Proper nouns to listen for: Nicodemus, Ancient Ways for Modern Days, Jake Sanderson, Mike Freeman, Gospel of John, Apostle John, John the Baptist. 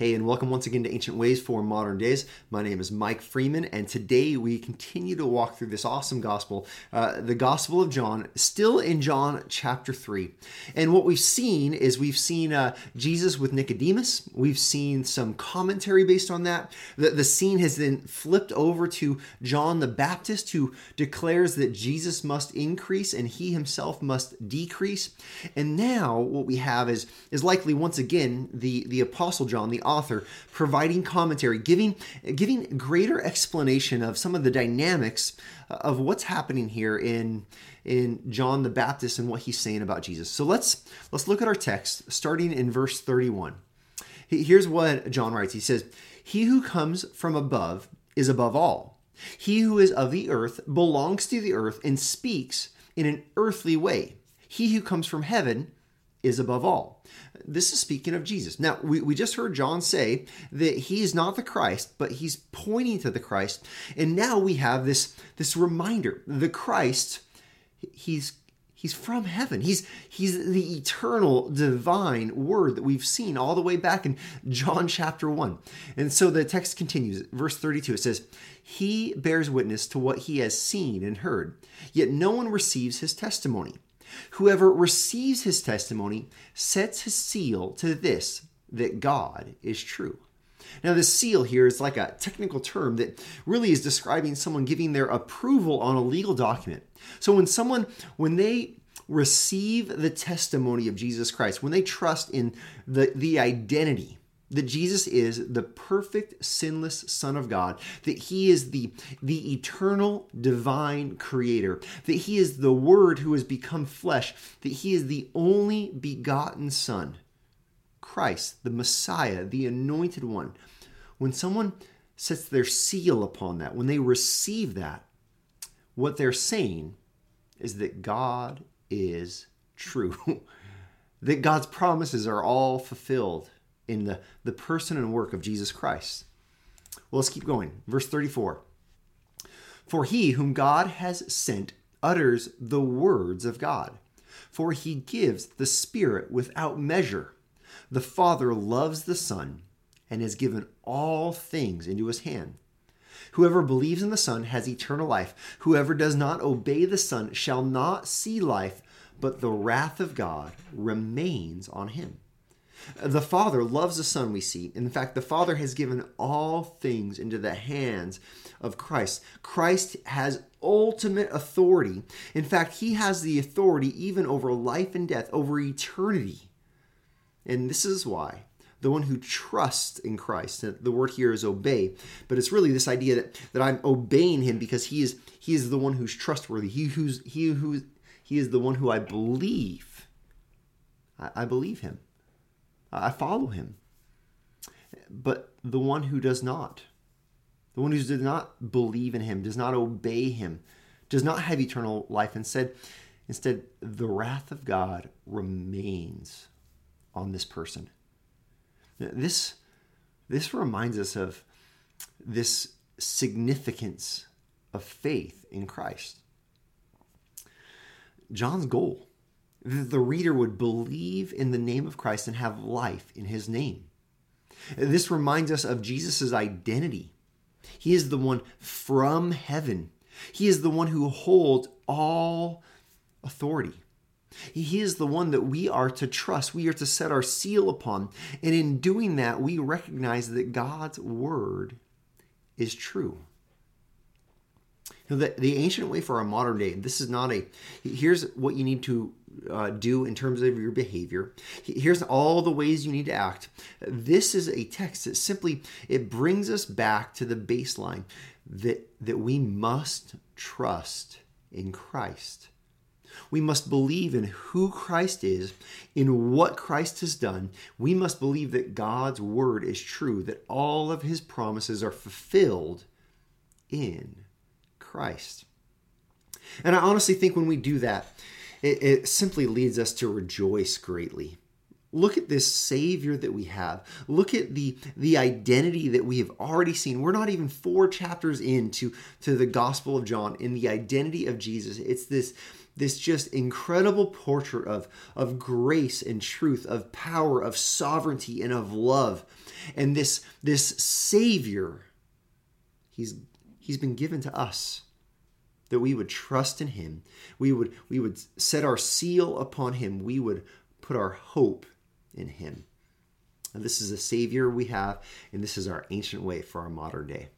Hey, and welcome once again to Ancient Ways for Modern Days. My name is Mike Freeman, and today we continue to walk through this awesome gospel, the Gospel of John, still in John chapter 3. And what we've seen is Jesus with Nicodemus. We've seen some commentary based on that. The scene has then flipped over to John the Baptist, who declares that Jesus must increase and he himself must decrease. And now what we have is likely once again the Apostle John, the author, providing commentary, giving greater explanation of some of the dynamics of what's happening here in John the Baptist and what he's saying about Jesus. So let's look at our text, starting in verse 31. Here's what John writes. He says, "He who comes from above is above all. He who is of the earth belongs to the earth and speaks in an earthly way. He who comes from heaven is above all." This is speaking of Jesus. Now, we just heard John say that he is not the Christ, but he's pointing to the Christ. And now we have this reminder. The Christ, he's from heaven. He's the eternal, divine word that we've seen all the way back in John chapter 1. And so the text continues. Verse 32, it says, "He bears witness to what he has seen and heard, yet no one receives his testimony. Whoever receives his testimony sets his seal to this, that God is true." Now, the seal here is like a technical term that really is describing someone giving their approval on a legal document. So when they receive the testimony of Jesus Christ, when they trust in the identity that Jesus is the perfect, sinless Son of God, that he is the eternal, divine creator, that he is the Word who has become flesh, that he is the only begotten Son, Christ, the Messiah, the Anointed One. When someone sets their seal upon that, when they receive that, what they're saying is that God is true, that God's promises are all fulfilled in the person and work of Jesus Christ. Well, let's keep going. Verse 34. "For he whom God has sent utters the words of God, for he gives the Spirit without measure. The Father loves the Son and has given all things into his hand. Whoever believes in the Son has eternal life. Whoever does not obey the Son shall not see life, but the wrath of God remains on him." The Father loves the Son, we see. In fact, the Father has given all things into the hands of Christ. Christ has ultimate authority. In fact, he has the authority even over life and death, over eternity. And this is why the one who trusts in Christ, the word here is obey, but it's really this idea that I'm obeying him because he is the one who's trustworthy. He is the one who I believe. I believe him. I follow him. But the one who does not, the one who does not believe in him, does not obey him, does not have eternal life, and instead, the wrath of God remains on this person. This reminds us of this significance of faith in Christ. John's goal, that the reader would believe in the name of Christ and have life in his name. This reminds us of Jesus' identity. He is the one from heaven. He is the one who holds all authority. He is the one that we are to trust. We are to set our seal upon. And in doing that, we recognize that God's word is true. The ancient way for our modern day, this is not here's what you need to do in terms of your behavior. Here's all the ways you need to act. This is a text that it brings us back to the baseline that we must trust in Christ. We must believe in who Christ is, in what Christ has done. We must believe that God's word is true, that all of his promises are fulfilled in Christ. And I honestly think when we do that, it simply leads us to rejoice greatly. Look at this Savior that we have. Look at the identity that we have already seen. We're not even 4 chapters into the Gospel of John in the identity of Jesus. It's this this just incredible portrait of grace and truth, of power, of sovereignty, and of love. And this Savior, he's been given to us, that we would trust in him. We would set our seal upon him. We would put our hope in him. And this is a Savior we have, and this is our ancient way for our modern day.